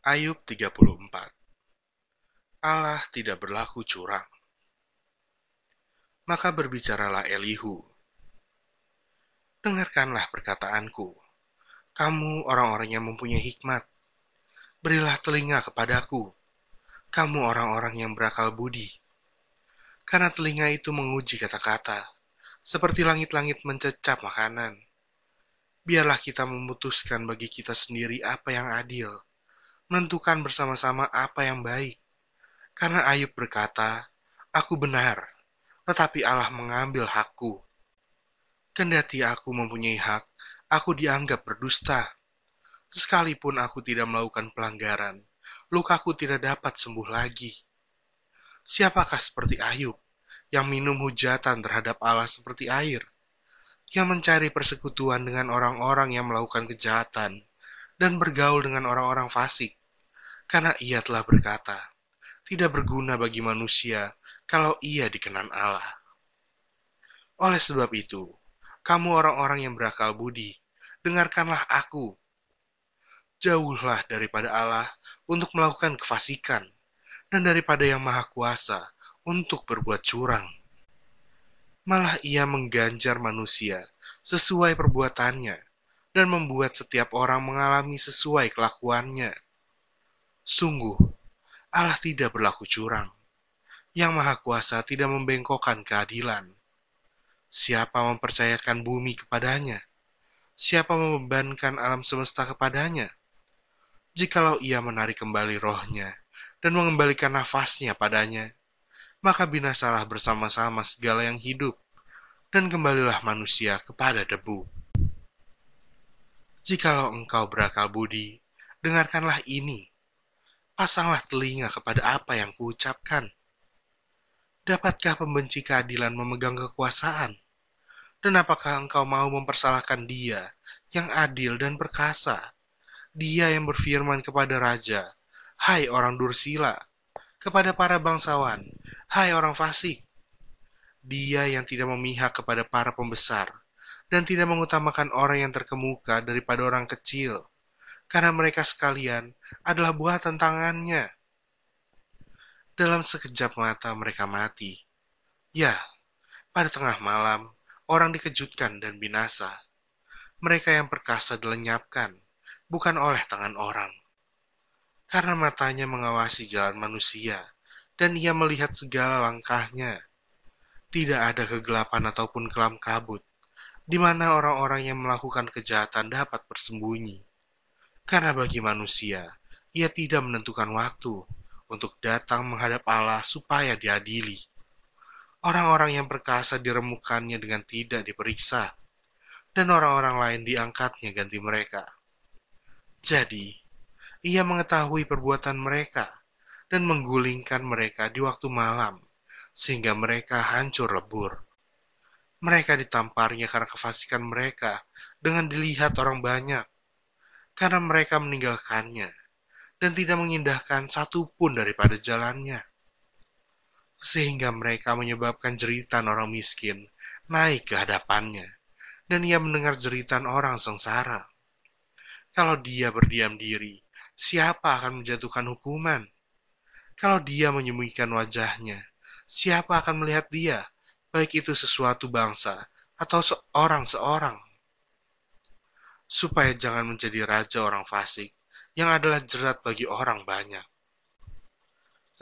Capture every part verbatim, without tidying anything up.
Ayub tiga puluh empat. Allah tidak berlaku curang. Maka berbicaralah Elihu. Dengarkanlah perkataanku, kamu orang-orang yang mempunyai hikmat. Berilah telinga kepadaku, kamu orang-orang yang berakal budi. Karena telinga itu menguji kata-kata, seperti langit-langit mencecap makanan. Biarlah kita memutuskan bagi kita sendiri apa yang adil, menentukan bersama-sama apa yang baik. Karena Ayub berkata, aku benar, tetapi Allah mengambil hakku. Kendati aku mempunyai hak, aku dianggap berdusta. Sekalipun aku tidak melakukan pelanggaran, lukaku tidak dapat sembuh lagi. Siapakah seperti Ayub, yang minum hujatan terhadap Allah seperti air, yang mencari persekutuan dengan orang-orang yang melakukan kejahatan, dan bergaul dengan orang-orang fasik? Karena ia telah berkata, tidak berguna bagi manusia kalau ia dikenan Allah. Oleh sebab itu, kamu orang-orang yang berakal budi, dengarkanlah aku. Jauhlah daripada Allah untuk melakukan kefasikan, dan daripada yang maha kuasa untuk berbuat curang. Malah ia mengganjar manusia sesuai perbuatannya, dan membuat setiap orang mengalami sesuai kelakuannya. Sungguh, Allah tidak berlaku curang. Yang maha kuasa tidak membengkokkan keadilan. Siapa mempercayakan bumi kepadanya? Siapa membebankan alam semesta kepadanya? Jikalau ia menarik kembali rohnya dan mengembalikan nafasnya padanya, maka binasalah bersama-sama segala yang hidup, dan kembalilah manusia kepada debu. Jikalau engkau berakal budi, dengarkanlah ini. Pasanglah telinga kepada apa yang kuucapkan. Dapatkah pembenci keadilan memegang kekuasaan? Dan apakah engkau mau mempersalahkan Dia yang adil dan perkasa? Dia yang berfirman kepada raja, hai orang dursila, kepada para bangsawan, hai orang fasik. Dia yang tidak memihak kepada para pembesar, dan tidak mengutamakan orang yang terkemuka daripada orang kecil, karena mereka sekalian adalah buatan tangannya. Dalam sekejap mata mereka mati. Ya, pada tengah malam, orang dikejutkan dan binasa. Mereka yang perkasa dilenyapkan, bukan oleh tangan orang. Karena matanya mengawasi jalan manusia, dan ia melihat segala langkahnya. Tidak ada kegelapan ataupun kelam kabut, di mana orang-orang yang melakukan kejahatan dapat bersembunyi. Karena bagi manusia, ia tidak menentukan waktu untuk datang menghadap Allah supaya diadili. Orang-orang yang perkasa diremukannya dengan tidak diperiksa, dan orang-orang lain diangkatnya ganti mereka. Jadi, ia mengetahui perbuatan mereka, dan menggulingkan mereka di waktu malam, sehingga mereka hancur lebur. Mereka ditamparnya karena kefasikan mereka, dengan dilihat orang banyak, karena mereka meninggalkannya, dan tidak mengindahkan satu pun daripada jalannya. Sehingga mereka menyebabkan jeritan orang miskin naik ke hadapannya, dan ia mendengar jeritan orang sengsara. Kalau dia berdiam diri, siapa akan menjatuhkan hukuman? Kalau dia menyembunyikan wajahnya, siapa akan melihat dia, baik itu sesuatu bangsa atau seorang seorang? Supaya jangan menjadi raja orang fasik, yang adalah jerat bagi orang banyak.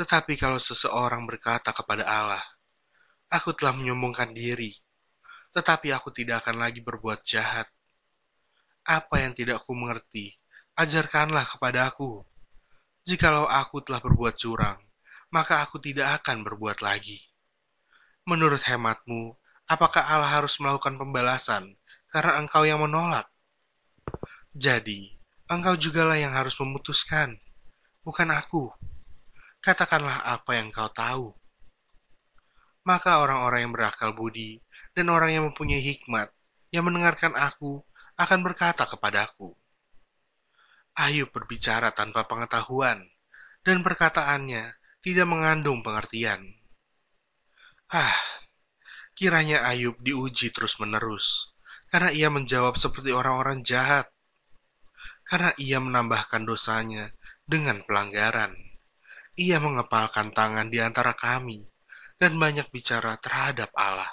Tetapi kalau seseorang berkata kepada Allah, aku telah menyombongkan diri, tetapi aku tidak akan lagi berbuat jahat. Apa yang tidak aku mengerti, ajarkanlah kepada aku. Jikalau aku telah berbuat curang, maka aku tidak akan berbuat lagi. Menurut hematmu, apakah Allah harus melakukan pembalasan karena engkau yang menolak? Jadi, engkau jugalah yang harus memutuskan, bukan aku. Katakanlah apa yang kau tahu. Maka orang-orang yang berakal budi dan orang yang mempunyai hikmat yang mendengarkan aku akan berkata kepadaku. Ayub berbicara tanpa pengetahuan dan perkataannya tidak mengandung pengertian. Ah, kiranya Ayub diuji terus-menerus karena ia menjawab seperti orang-orang jahat. Karena ia menambahkan dosanya dengan pelanggaran. Ia mengepalkan tangan di antara kami dan banyak bicara terhadap Allah.